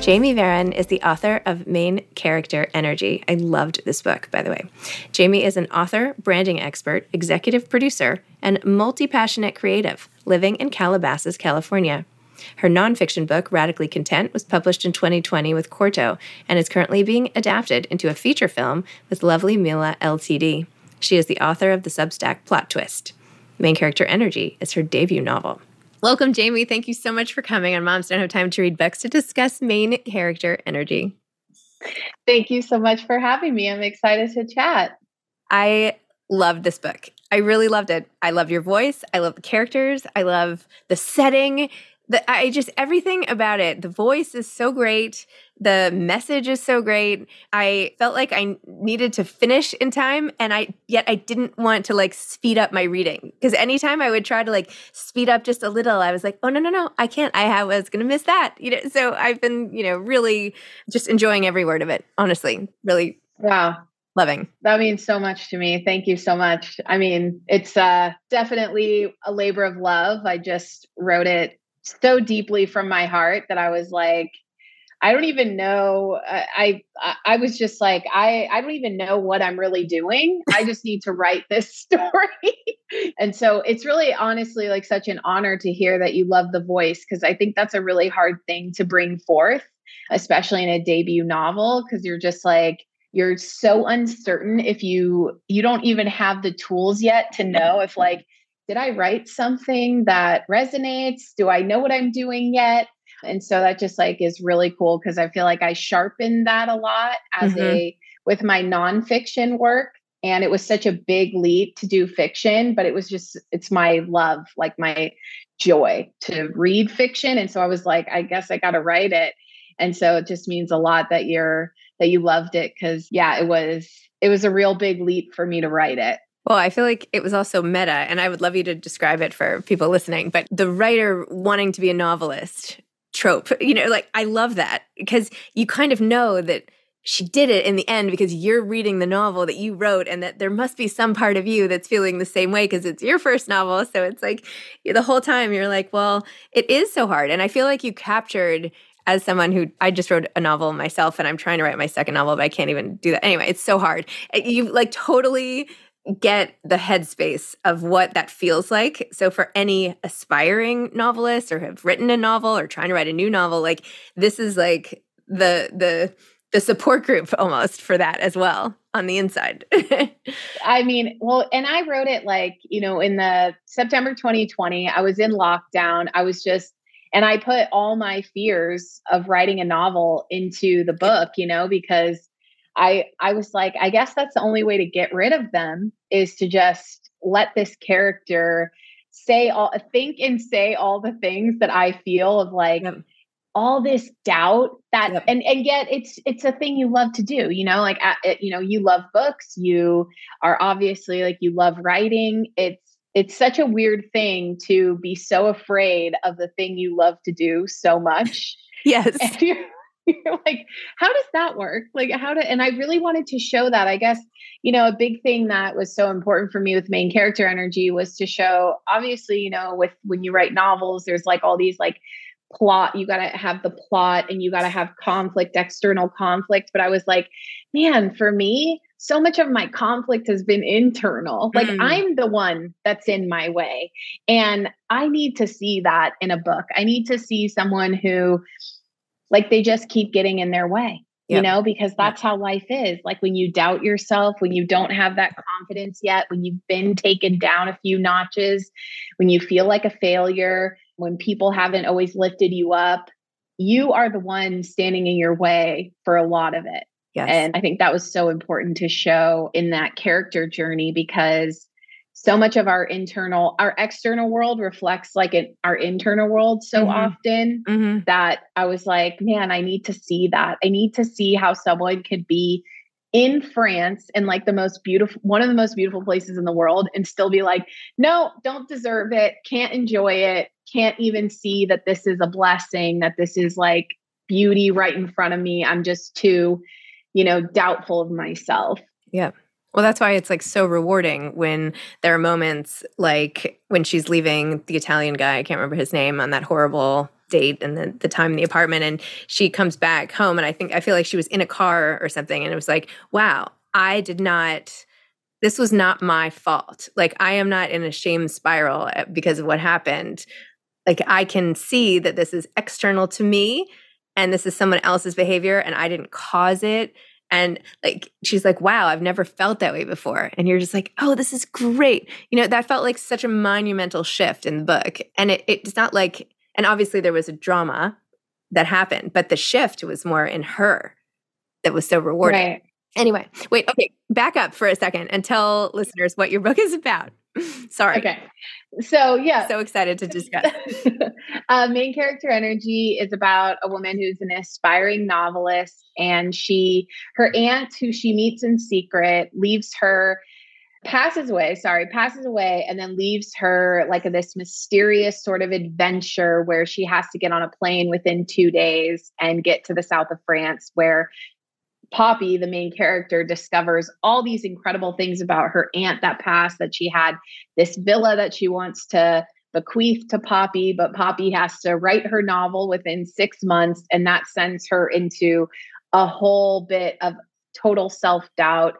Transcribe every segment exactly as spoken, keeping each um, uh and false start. Jamie Varen is the author of Main Character Energy. I loved this book, by the way. Jamie is an author, branding expert, executive producer, and multi-passionate creative, living in Calabasas, California. Her nonfiction book, Radically Content, was published in twenty twenty with Quarto and is currently being adapted into a feature film with Lovely Mila Limited. She is the author of the Substack Plot Twist. Main Character Energy is her debut novel. Welcome, Jamie. Thank you so much for coming on Moms Don't Have Time to Read Books to discuss Main Character Energy. Thank you so much for having me. I'm excited to chat. I loved this book. I really loved it. I love your voice. I love the characters. I love the setting. The, I just, everything about it. The voice is so great. The message is so great. I felt like I needed to finish in time, and I yet I didn't want to like speed up my reading, because anytime I would try to like speed up just a little, I was like, oh no no no, I can't. I, have, I was going to miss that. You know. So I've been you know really just enjoying every word of it. Honestly, really wow, loving. That means so much to me. Thank you so much. I mean, it's uh, definitely a labor of love. I just wrote it so deeply from my heart that I was like, I don't even know. I, I, I was just like, I, I don't even know what I'm really doing. I just need to write this story. And so it's really honestly like such an honor to hear that you love the voice, because I think that's a really hard thing to bring forth, especially in a debut novel, because you're just like, you're so uncertain if you, you don't even have the tools yet to know if like, did I write something that resonates? Do I know what I'm doing yet? And so that just like is really cool, because I feel like I sharpen that a lot as mm-hmm. a with my nonfiction work. And it was such a big leap to do fiction, but it was just, it's my love, like my joy to read fiction. And so I was like, I guess I got to write it. And so it just means a lot that you're, that you loved it. Cause yeah, it was, it was a real big leap for me to write it. Well, I feel like it was also meta, and I would love you to describe it for people listening, but the writer wanting to be a novelist trope, you know, like I love that because you kind of know that she did it in the end because you're reading the novel that you wrote, and that there must be some part of you that's feeling the same way because it's your first novel. So it's like the whole time you're like, well, it is so hard. And I feel like you captured, as someone who, I just wrote a novel myself and I'm trying to write my second novel, but I can't even do that. Anyway, it's so hard. You like totally get the headspace of what that feels like. So for any aspiring novelist or have written a novel or trying to write a new novel, like this is like the, the, the support group almost for that as well on the inside. I mean, well, and I wrote it like, you know, in the September twenty twenty, I was in lockdown. I was just, and I put all my fears of writing a novel into the book, you know, because I, I was like, I guess that's the only way to get rid of them is to just let this character say all, think and say all the things that I feel of like, yep. all this doubt that, yep. and, and yet it's, it's a thing you love to do, you know, like, it, you know, you love books, you are obviously like, you love writing. It's, it's such a weird thing to be so afraid of the thing you love to do so much. Yes. And you're, you're like, how does that work? Like how do, and I really wanted to show that, I guess, you know, a big thing that was so important for me with Main Character Energy was to show, obviously, you know, with, when you write novels, there's like all these like, plot, you got to have the plot and you got to have conflict, external conflict. But I was like, man, for me, so much of my conflict has been internal. Like mm. I'm the one that's in my way. And I need to see that in a book. I need to see someone who like, they just keep getting in their way, yep. you know, because that's yep. how life is. Like when you doubt yourself, when you don't have that confidence yet, when you've been taken down a few notches, when you feel like a failure, when people haven't always lifted you up, you are the one standing in your way for a lot of it. Yes. And I think that was so important to show in that character journey because so much of our internal, our external world reflects like an, our internal world so mm-hmm. often mm-hmm. that I was like, man, I need to see that. I need to see how someone could be in France and like the most beautiful, one of the most beautiful places in the world and still be like, no, don't deserve it. Can't enjoy it. Can't even see that this is a blessing, that this is like beauty right in front of me. I'm just too, you know, doubtful of myself. Yeah. Well, that's why it's like so rewarding when there are moments like when she's leaving the Italian guy, I can't remember his name, on that horrible date and the, the time in the apartment, and she comes back home. And I think, I feel like she was in a car or something. And it was like, wow, I did not, this was not my fault. Like I am not in a shame spiral because of what happened. Like I can see that this is external to me and this is someone else's behavior and I didn't cause it. And like, she's like, wow, I've never felt that way before. And you're just like, oh, this is great. You know, that felt like such a monumental shift in the book. And it, it's not like, and obviously there was a drama that happened, but the shift was more in her that was so rewarding. Right. Anyway, wait, okay, back up for a second and tell listeners what your book is about. Sorry. Okay. So yeah. So excited to discuss. uh, Main Character Energy is about a woman who's an aspiring novelist, and she, her aunt who she meets in secret leaves her, passes away, sorry, passes away and then leaves her like a, this mysterious sort of adventure where she has to get on a plane within two days and get to the south of France where Poppy, the main character, discovers all these incredible things about her aunt that passed, that she had this villa that she wants to bequeath to Poppy, but Poppy has to write her novel within six months. And that sends her into a whole bit of total self-doubt.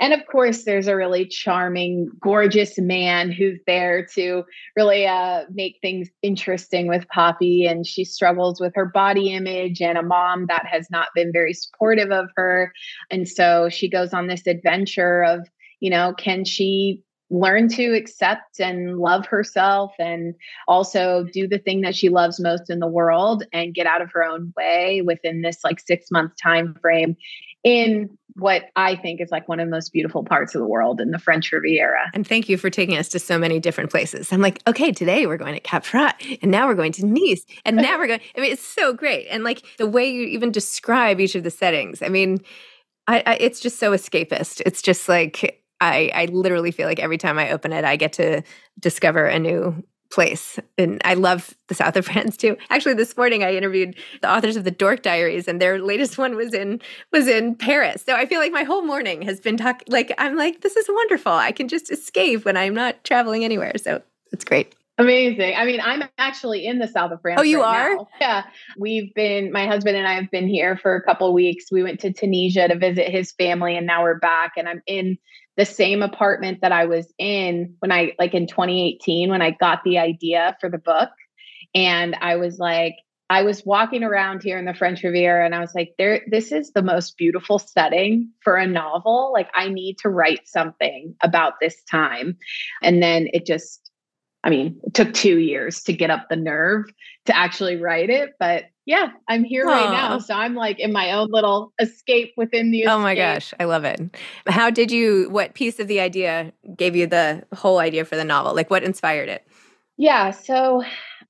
And of course, there's a really charming, gorgeous man who's there to really uh, make things interesting with Poppy. And she struggles with her body image and a mom that has not been very supportive of her. And so she goes on this adventure of, you know, can she learn to accept and love herself and also do the thing that she loves most in the world and get out of her own way within this like six month time frame. in what I think is like one of the most beautiful parts of the world, in the French Riviera. And thank you for taking us to so many different places. I'm like, okay, today we're going to Cap Frat, and now we're going to Nice, and now we're going, I mean, it's so great. And like the way you even describe each of the settings, I mean, I, I, it's just so escapist. It's just like, I, I literally feel like every time I open it, I get to discover a new place. And I love the South of France too. Actually, this morning I interviewed the authors of the Dork Diaries, and their latest one was in was in Paris. So I feel like my whole morning has been talking, like, I'm like, this is wonderful. I can just escape when I'm not traveling anywhere. So it's great. Amazing. I mean, I'm actually in the South of France. Oh, you right are? Now. Yeah. We've been, my husband and I have been here for a couple of weeks. We went to Tunisia to visit his family, and now we're back, and I'm in the same apartment that I was in when I, like in twenty eighteen, when I got the idea for the book. And I was like, I was walking around here in the French Riviera, and I was like, there, this is the most beautiful setting for a novel. Like, I need to write something about this time. And then it just, I mean, it took two years to get up the nerve to actually write it, but yeah, I'm here Aww. Right now. So I'm like in my own little escape within the escape. Oh my gosh, I love it. How did you, what piece of the idea gave you the whole idea for the novel? Like, what inspired it? Yeah. So,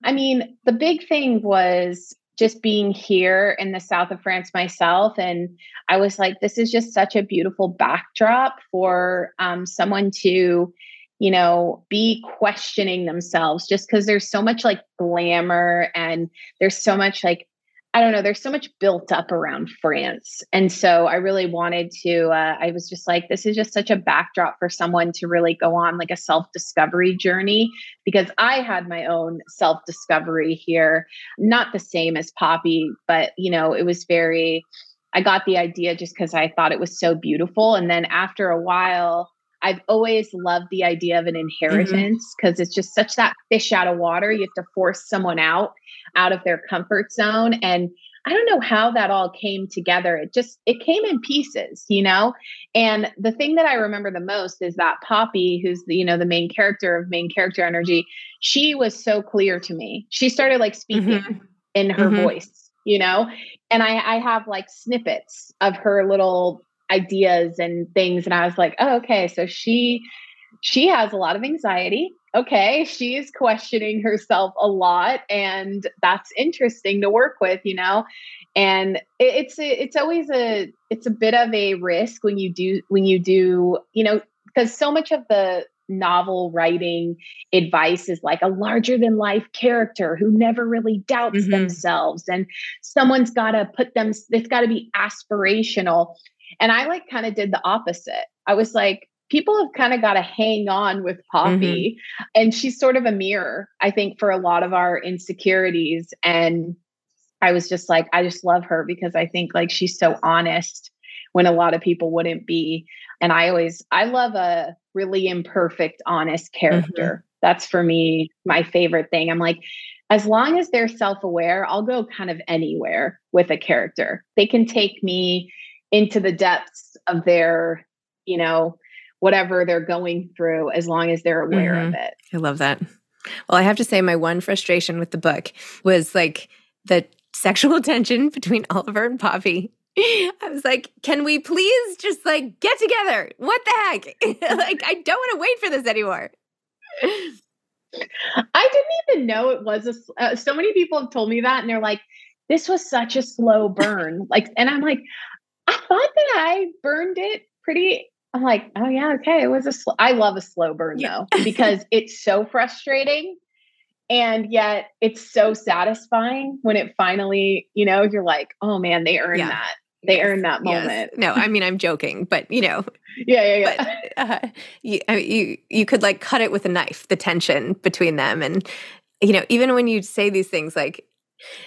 I mean, the big thing was just being here in the South of France myself. And I was like, this is just such a beautiful backdrop for um, someone to, you know, be questioning themselves, just because there's so much like glamour, and there's so much like, I don't know, there's so much built up around France. And so I really wanted to, uh, I was just like, this is just such a backdrop for someone to really go on like a self-discovery journey, because I had my own self-discovery here, not the same as Poppy, but, you know, it was very, I got the idea just because I thought it was so beautiful. And then after a while, I've always loved the idea of an inheritance, because mm-hmm. it's just such that fish out of water. You have to force someone out, out of their comfort zone. And I don't know how that all came together. It just, it came in pieces, you know? And the thing that I remember the most is that Poppy, who's the, you know, the main character of Main Character Energy, she was so clear to me. She started like speaking mm-hmm. in her mm-hmm. voice, you know? And I, I have like snippets of her little ideas and things. And I was like, oh, okay. So she, she has a lot of anxiety. Okay. She is questioning herself a lot, and that's interesting to work with, you know? And it, it's, a, it's always a, it's a bit of a risk when you do, when you do, you know, because so much of the novel writing advice is like a larger than life character who never really doubts mm-hmm. themselves. And someone's got to put them, it's got to be aspirational. And I like kind of did the opposite. I was like, people have kind of got to hang on with Poppy. Mm-hmm. And she's sort of a mirror, I think, for a lot of our insecurities. And I was just like, I just love her, because I think like she's so honest when a lot of people wouldn't be. And I always, I love a really imperfect, honest character. Mm-hmm. That's for me, my favorite thing. I'm like, as long as they're self-aware, I'll go kind of anywhere with a character. They can take me into the depths of their, you know, whatever they're going through, as long as they're aware mm-hmm. of it. I love that. Well, I have to say my one frustration with the book was like the sexual tension between Oliver and Poppy. I was like, can we please just like get together? What the heck? Like, I don't want to wait for this anymore. I didn't even know it was a, uh, so many people have told me that, and they're like, this was such a slow burn. Like, and I'm like, I thought that I burned it pretty. I'm like, oh yeah, okay. It was a. Sl- I love a slow burn though, because it's so frustrating, and yet it's so satisfying when it finally, you know, you're like, oh man, they earned yeah. that. They yes. earned that moment. Yes. No, I mean, I'm joking, but you know, yeah, yeah, yeah. But, uh, you, I mean, you, you could like cut it with a knife, the tension between them, and you know, even when you say these things, like,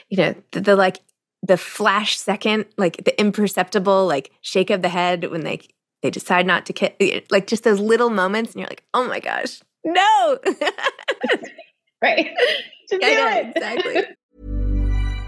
you know, the, the like. The flash second, like the imperceptible, like shake of the head when they they decide not to kiss, like just those little moments, and you're like, oh my gosh, no, right? Just do it. Exactly.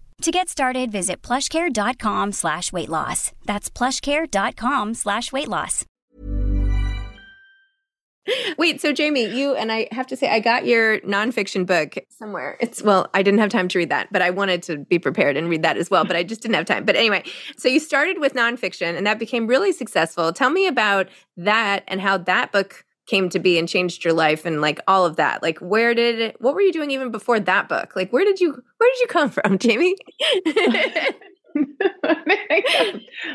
To get started, visit plushcare.com slash weight loss. That's plushcare.com slash weight loss. Wait, so Jamie, you and I have to say, I got your nonfiction book somewhere. It's, well, I didn't have time to read that, but I wanted to be prepared and read that as well, but I just didn't have time. But anyway, so you started with nonfiction and that became really successful. Tell me about that and how that book came to be and changed your life and like all of that. Like where did it, what were you doing even before that book? Like where did you where did you come from, Jamie?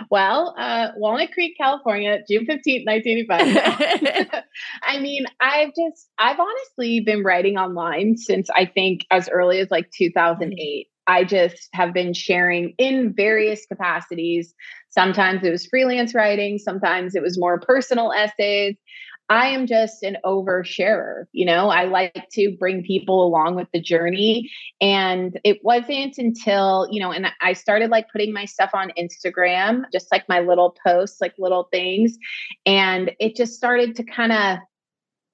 well, uh, Walnut Creek, California, June fifteenth, nineteen eighty-five. I mean, I've just I've honestly been writing online since I think as early as like two thousand eight. I just have been sharing in various capacities. Sometimes it was freelance writing, sometimes it was more personal essays. I am just an oversharer. You know, I like to bring people along with the journey. And it wasn't until, you know, and I started like putting my stuff on Instagram, just like my little posts, like little things. And it just started to kind of,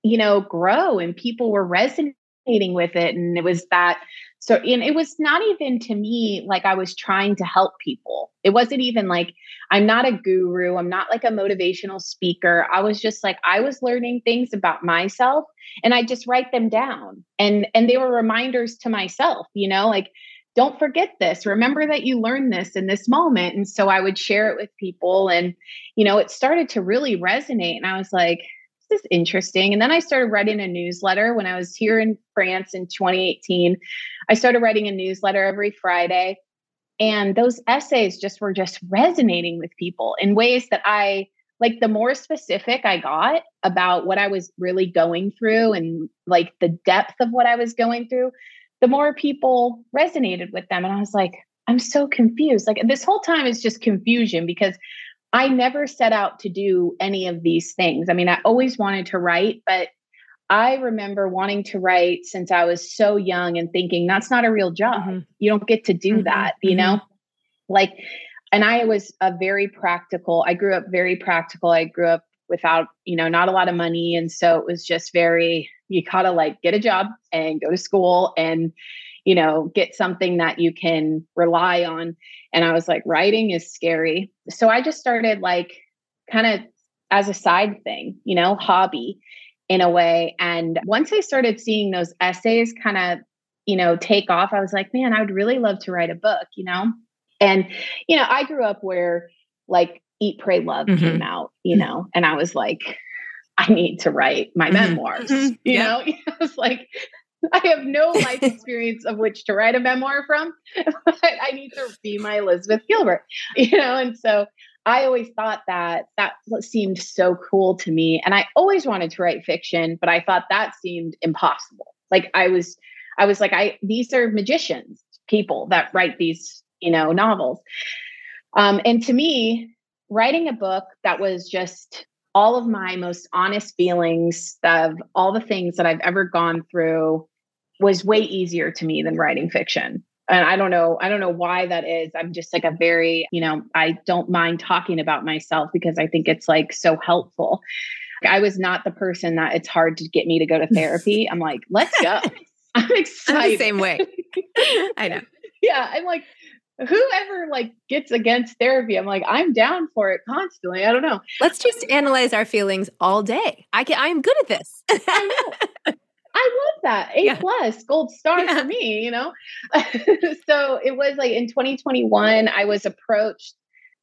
you know, grow and people were resonating with it. And it was that. So, and it was not even to me, like I was trying to help people. It wasn't even like, I'm not a guru. I'm not like a motivational speaker. I was just like, I was learning things about myself and I just write them down. And, and they were reminders to myself, you know, like, don't forget this. Remember that you learned this in this moment. And so I would share it with people and, you know, it started to really resonate. And I was like, is interesting. And then I started writing a newsletter when I was here in France in twenty eighteen. I started writing a newsletter every Friday. And those essays just were just resonating with people in ways that I like the more specific I got about what I was really going through and like the depth of what I was going through, the more people resonated with them. And I was like, I'm so confused. Like this whole time is just confusion because I never set out to do any of these things. I mean, I always wanted to write, but I remember wanting to write since I was so young and thinking that's not a real job. Mm-hmm. You don't get to do mm-hmm. that, you mm-hmm. know? Like, and I was a very practical, I grew up very practical. I grew up without, you know, not a lot of money. And so it was just very, you gotta like get a job and go to school and, you know, get something that you can rely on. And I was like, writing is scary. So I just started like kind of as a side thing, you know, hobby in a way. And once I started seeing those essays kind of, you know, take off, I was like, man, I would really love to write a book, you know? And, you know, I grew up where like Eat, Pray, Love mm-hmm. came out, you mm-hmm. know, and I was like, I need to write my mm-hmm. memoirs, mm-hmm. you yeah. know? I was like, I have no life experience of which to write a memoir from, but I need to be my Elizabeth Gilbert, you know? And so I always thought that that seemed so cool to me. And I always wanted to write fiction, but I thought that seemed impossible. Like I was, I was like, I, these are magicians, people that write these, you know, novels. Um, and to me, writing a book that was just all of my most honest feelings of all the things that I've ever gone through was way easier to me than writing fiction. And I don't know, I don't know why that is. I'm just like a very, you know, I don't mind talking about myself because I think it's like so helpful. I was not the person that it's hard to get me to go to therapy. I'm like, let's go. I'm excited. I'm the same way. I know. Yeah. I'm like, whoever like gets against therapy, I'm like, I'm down for it constantly. I don't know. Let's just analyze our feelings all day. I can, I am good at this. I know. I love that. A yeah. plus gold star yeah. for me, you know? So it was like in twenty twenty-one, I was approached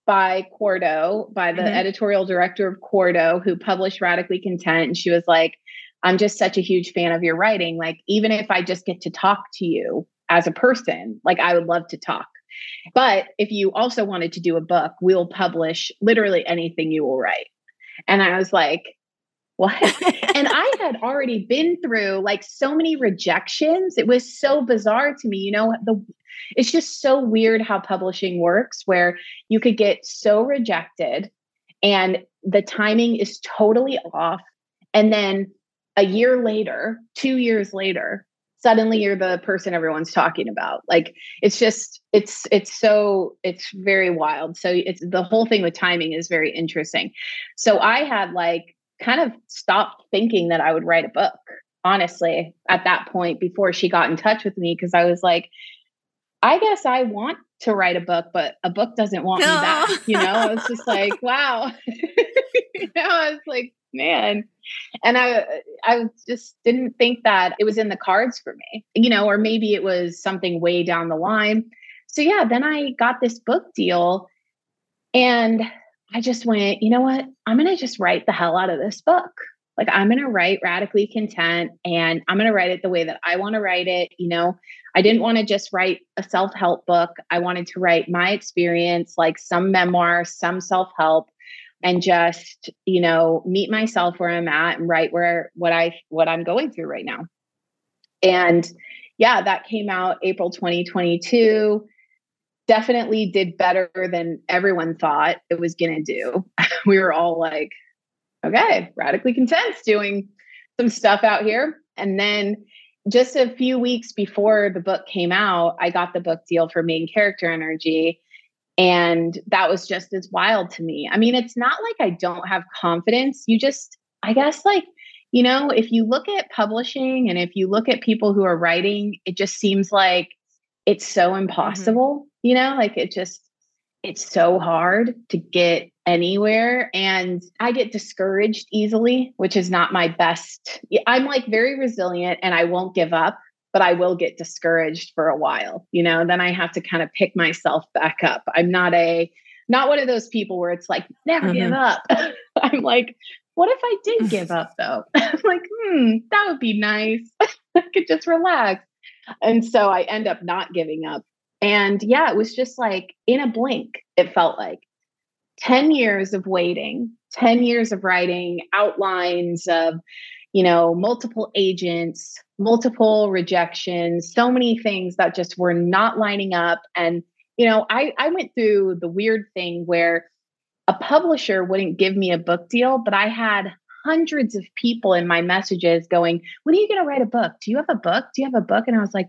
by Quarto, by the mm-hmm. editorial director of Quarto, who published Radically Content. And she was like, I'm just such a huge fan of your writing. Like, even if I just get to talk to you as a person, like I would love to talk. But if you also wanted to do a book, we'll publish literally anything you will write. And I was like, what? And I had already been through like so many rejections. It was so bizarre to me. You know, the, it's just so weird how publishing works, where you could get so rejected and the timing is totally off. And then a year later, two years later, suddenly you're the person everyone's talking about. Like, it's just, it's, it's so, it's very wild. So it's the whole thing with timing is very interesting. So I had like kind of stopped thinking that I would write a book, honestly, at that point before she got in touch with me. Cause I was like, I guess I want to write a book, but a book doesn't want no. me back. You know, it's just like, wow. You know, I was like, man. And I, I just didn't think that it was in the cards for me, you know, or maybe it was something way down the line. So yeah, then I got this book deal and I just went, you know what? I'm going to just write the hell out of this book. Like, I'm going to write Radically Content and I'm going to write it the way that I want to write it. You know, I didn't want to just write a self-help book. I wanted to write my experience, like some memoir, some self-help, and just, you know, meet myself where I'm at and write where, what I, what I'm going through right now. And yeah, that came out April twenty twenty-two. Definitely did better than everyone thought it was going to do. We were all like, okay, Radically Content's doing some stuff out here. And then just a few weeks before the book came out, I got the book deal for Main Character Energy. And that was just as wild to me. I mean, it's not like I don't have confidence. You just, I guess like, you know, if you look at publishing and if you look at people who are writing, it just seems like it's so impossible. Mm-hmm. You know, like it just, it's so hard to get anywhere. And I get discouraged easily, which is not my best. I'm like very resilient and I won't give up, but I will get discouraged for a while. You know, then I have to kind of pick myself back up. I'm not a, not one of those people where it's like, never mm-hmm. give up. I'm like, what if I did give up though? I'm like, hmm, that would be nice. I could just relax. And so I end up not giving up. And yeah, it was just like in a blink, it felt like ten years of waiting, ten years of writing outlines of, you know, multiple agents, multiple rejections, so many things that just were not lining up. And, you know, I, I went through the weird thing where a publisher wouldn't give me a book deal, but I had hundreds of people in my messages going, when are you going to write a book? Do you have a book? Do you have a book? And I was like,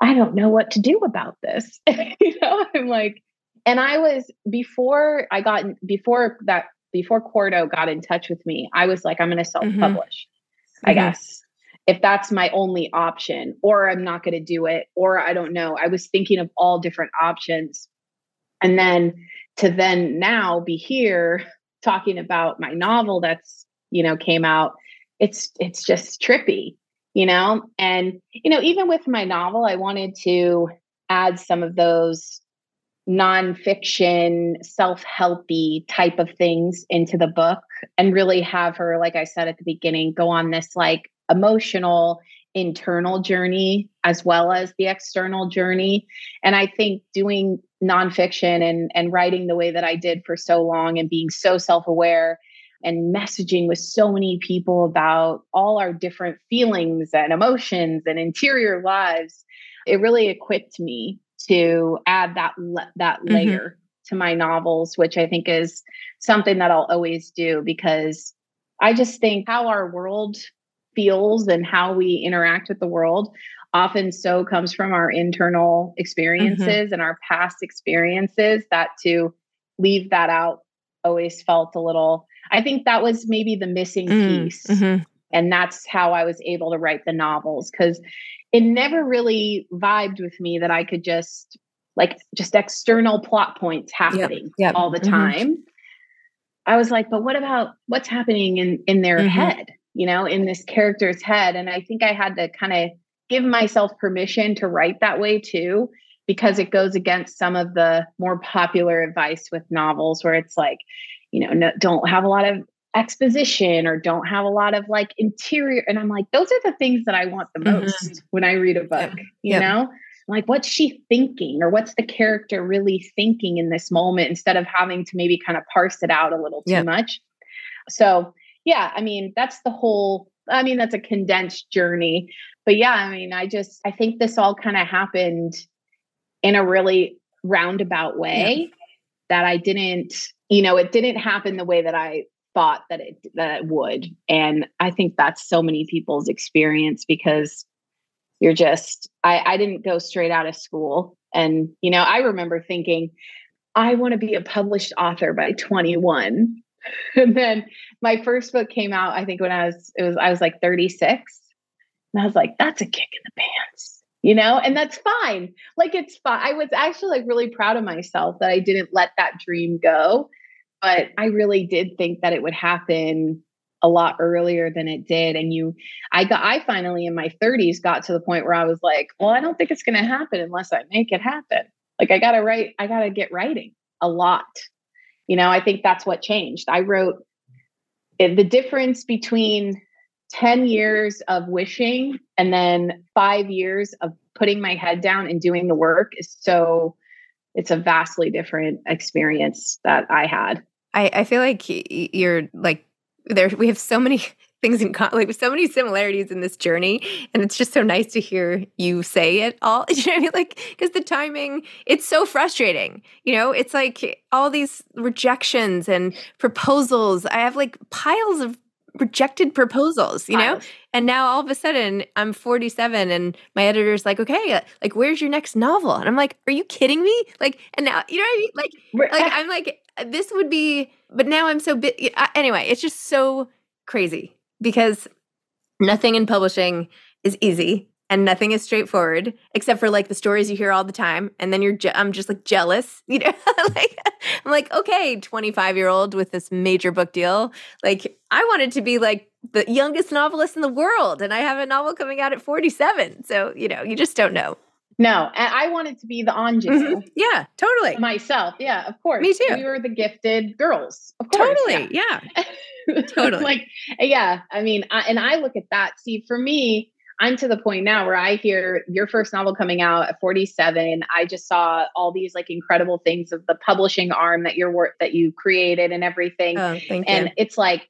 I don't know what to do about this. You know, I'm like, and I was, before I got, before that, before Quarto got in touch with me, I was like, I'm going to self-publish, mm-hmm. I mm-hmm. guess, if that's my only option, or I'm not going to do it, or I don't know. I was thinking of all different options. And then to then now be here talking about my novel that's, you know, came out, it's, it's just trippy. You know, and, you know, even with my novel, I wanted to add some of those nonfiction, self-helpy type of things into the book and really have her, like I said at the beginning, go on this like emotional, internal journey as well as the external journey. And I think doing nonfiction and, and writing the way that I did for so long and being so self-aware and messaging with so many people about all our different feelings and emotions and interior lives, it really equipped me to add that le- that mm-hmm. layer to my novels, which I think is something that I'll always do, because I just think how our world feels and how we interact with the world often so comes from our internal experiences mm-hmm. and our past experiences, that to leave that out always felt a little, I think that was maybe the missing mm-hmm. piece. Mm-hmm. And that's how I was able to write the novels, because it never really vibed with me that I could just like just external plot points happening yep, yep. all the time. Mm-hmm. I was like, but what about what's happening in, in their mm-hmm. head, you know, in this character's head? And I think I had to kind of give myself permission to write that way too, because it goes against some of the more popular advice with novels where it's like, you know, no, don't have a lot of exposition or don't have a lot of like interior. And I'm like, those are the things that I want the mm-hmm. most when I read a book, yeah. you yeah. know, like what's she thinking or what's the character really thinking in this moment, instead of having to maybe kind of parse it out a little too yeah. much. So yeah, I mean, that's the whole, I mean, that's a condensed journey, but yeah, I mean, I just, I think this all kind of happened in a really roundabout way yeah. that I didn't, you know, it didn't happen the way that I thought that it, that it would. And I think that's so many people's experience, because you're just, I, I didn't go straight out of school. And, you know, I remember thinking, I want to be a published author by twenty-one. And then my first book came out, I think when I was, it was, I was like thirty-six, and I was like, that's a kick in the pants, you know, and that's fine. Like, it's fine. I was actually like really proud of myself that I didn't let that dream go, but I really did think that it would happen a lot earlier than it did. And you, I got, I finally in my thirties got to the point where I was like, well, I don't think it's going to happen unless I make it happen. Like, I got to write, I got to get writing a lot. You know, I think that's what changed. I wrote the difference between ten years of wishing and then five years of putting my head down and doing the work is so, it's a vastly different experience that I had. I, I feel like you're like, there, we have so many things in common, like so many similarities in this journey. And it's just so nice to hear you say it all. You know what I mean? Like, because the timing, it's so frustrating. You know, it's like all these rejections and proposals. I have like piles of rejected proposals, you piles. know? And now all of a sudden I'm forty-seven and my editor's like, okay, like, where's your next novel? And I'm like, are you kidding me? Like, and now, you know what I mean? Like, We're, like I'm like, this would be, but now I'm so bit. Anyway, it's just so crazy because nothing in publishing is easy and nothing is straightforward except for like the stories you hear all the time. And then you're, je- I'm just like jealous, you know, like I'm like, okay, twenty-five year old with this major book deal. Like I wanted to be like the youngest novelist in the world. And I have a novel coming out at forty-seven. So, you know, you just don't know. No, and I wanted to be the ingenue. Mm-hmm. Yeah, totally. Myself, yeah, of course. Me too. We were the gifted girls, of course. Totally, yeah. yeah. totally. Like, yeah, I mean, I, and I look at that. See, for me, I'm to the point now where I hear your first novel coming out at forty-seven. I just saw all these like incredible things of the publishing arm that your work that you created and everything. Oh, thank you. And it's like,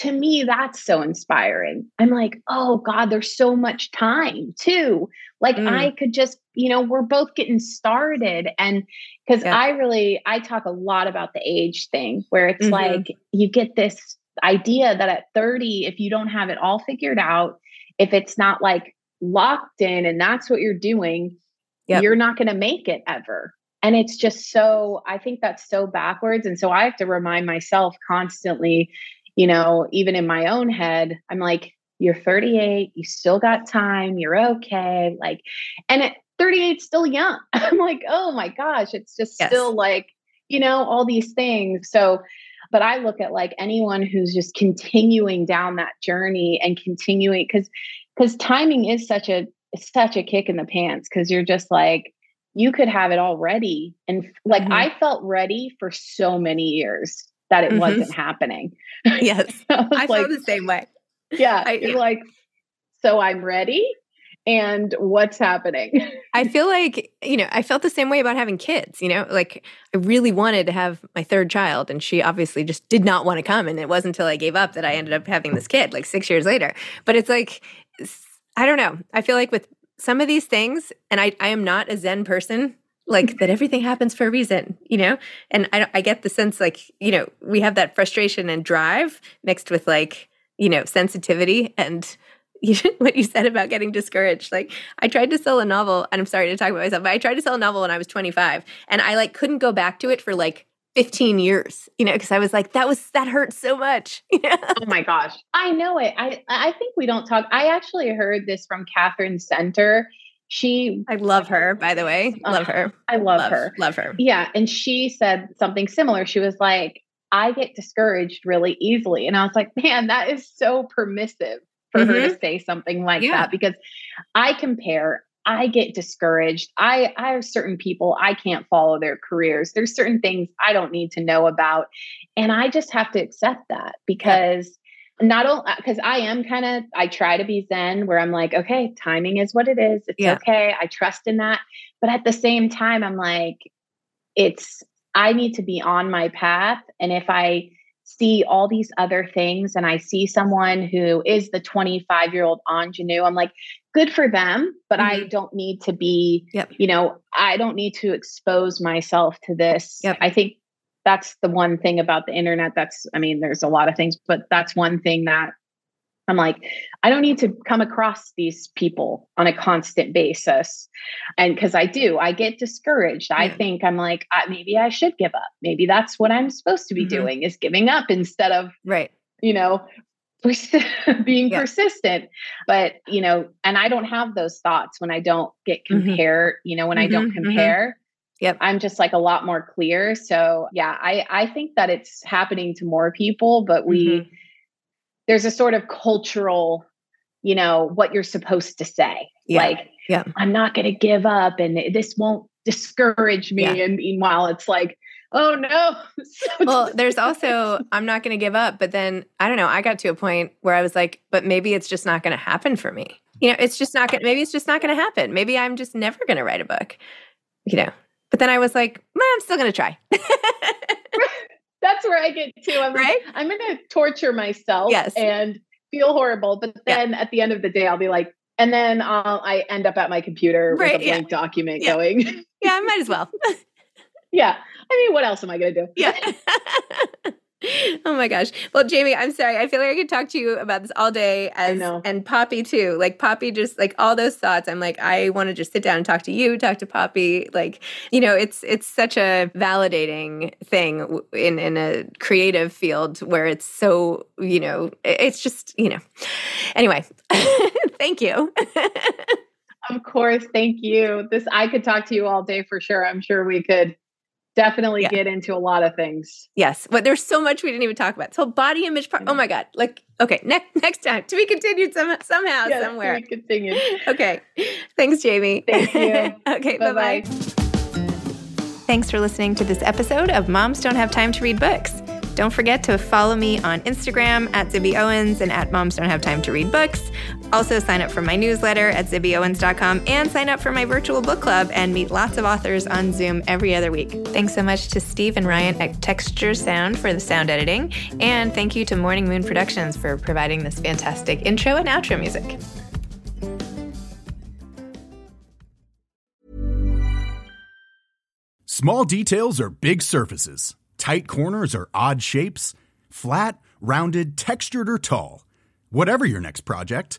to me, that's so inspiring. I'm like, oh God, there's so much time too. Like mm. I could just, you know, we're both getting started. And because yeah. I really, I talk a lot about the age thing where it's mm-hmm. like, you get this idea that at thirty, if you don't have it all figured out, if it's not like locked in and that's what you're doing, yep. you're not going to make it ever. And it's just so, I think that's so backwards. And so I have to remind myself constantly, you know, even in my own head, I'm like, you're thirty-eight, you still got time, you're okay. Like, and at thirty-eight, still young. I'm like, oh my gosh, it's just yes. still like, you know, all these things. So, but I look at like anyone who's just continuing down that journey and continuing, because, because timing is such a, it's such a kick in the pants. Cause you're just like, you could have it all ready. And like, mm-hmm. I felt ready for so many years that it mm-hmm. wasn't happening. Yes. I, I like, feel the same way. Yeah. I, you're yeah. like, so I'm ready and what's happening? I feel like, you know, I felt the same way about having kids, you know, like I really wanted to have my third child and she obviously just did not want to come. And it wasn't until I gave up that I ended up having this kid like six years later. But it's like, I don't know. I feel like with some of these things, and I, I am not a Zen person, like that everything happens for a reason, you know? And I, I get the sense like, you know, we have that frustration and drive mixed with like, you know, sensitivity and you, what you said about getting discouraged. Like, I tried to sell a novel, and I'm sorry to talk about myself, but I tried to sell a novel when I was twenty-five, and I like couldn't go back to it for like fifteen years, you know, because I was like, that was, that hurt so much. Yeah. Oh my gosh. I know it. I, I think we don't talk. I actually heard this from Katherine Center. She, I love her, by the way. Love uh, her. I love, love her. Love her. Yeah. And she said something similar. She was like, I get discouraged really easily. And I was like, man, that is so permissive for mm-hmm. her to say something like yeah. that, because I compare, I get discouraged. I, I have certain people, I can't follow their careers. There's certain things I don't need to know about. And I just have to accept that, because yeah. not only, because I am kind of, I try to be Zen, where I'm like, okay, timing is what it is. It's yeah. okay. I trust in that. But at the same time, I'm like, it's, I need to be on my path. And if I see all these other things and I see someone who is the twenty-five year old ingenue, I'm like, good for them, but mm-hmm. I don't need to be, yep. you know, I don't need to expose myself to this. Yep. I think that's the one thing about the internet. That's, I mean, there's a lot of things, but that's one thing that I'm like, I don't need to come across these people on a constant basis. And because I do, I get discouraged. Yeah. I think I'm like, I, maybe I should give up. Maybe that's what I'm supposed to be mm-hmm. doing, is giving up instead of, right. you know, pers- being yeah. persistent. But, you know, and I don't have those thoughts when I don't get compared, mm-hmm. you know, when mm-hmm, I don't compare. Mm-hmm. Yep. I'm just like a lot more clear. So yeah, I, I think that it's happening to more people, but we... Mm-hmm. There's a sort of cultural, you know, what you're supposed to say. Yeah, like, yeah. I'm not going to give up and this won't discourage me. Yeah. And meanwhile, it's like, oh no. Well, there's also, I'm not going to give up. But then, I don't know, I got to a point where I was like, but maybe it's just not going to happen for me. You know, it's just not going to, maybe it's just not going to happen. Maybe I'm just never going to write a book, you know. But then I was like, well, I'm still going to try. That's where I get to. I'm, right? I'm going to torture myself yes. and feel horrible. But then yeah. at the end of the day, I'll be like, and then I'll, I end up at my computer right, with a blank yeah. document yeah. going. Yeah, I might as well. yeah. I mean, what else am I going to do? Yeah. Oh my gosh. Well, Jamie, I'm sorry. I feel like I could talk to you about this all day, as, I know. And Poppy too. Like Poppy, just like all those thoughts. I'm like, I want to just sit down and talk to you, talk to Poppy. Like, you know, it's, it's such a validating thing in, in a creative field where it's so, you know, it's just, you know, anyway, thank you. Of course. Thank you. This, I could talk to you all day for sure. I'm sure we could. Definitely yeah. get into a lot of things. Yes. But there's so much we didn't even talk about. So body image part. Oh my God. Like, okay. Next, next time. To be continued some, somehow, yeah, somewhere. To be continued. Okay. Thanks, Jamie. Thank you. Okay. Bye-bye. Thanks for listening to this episode of Moms Don't Have Time to Read Books. Don't forget to follow me on Instagram at Zibby Owens and at Moms Don't Have Time to Read Books. Also sign up for my newsletter at zibby owens dot com and sign up for my virtual book club and meet lots of authors on Zoom every other week. Thanks so much to Steve and Ryan at Texture Sound for the sound editing. And thank you to Morning Moon Productions for providing this fantastic intro and outro music. Small details are big surfaces. Tight corners or odd shapes, flat, rounded, textured, or tall. Whatever your next project,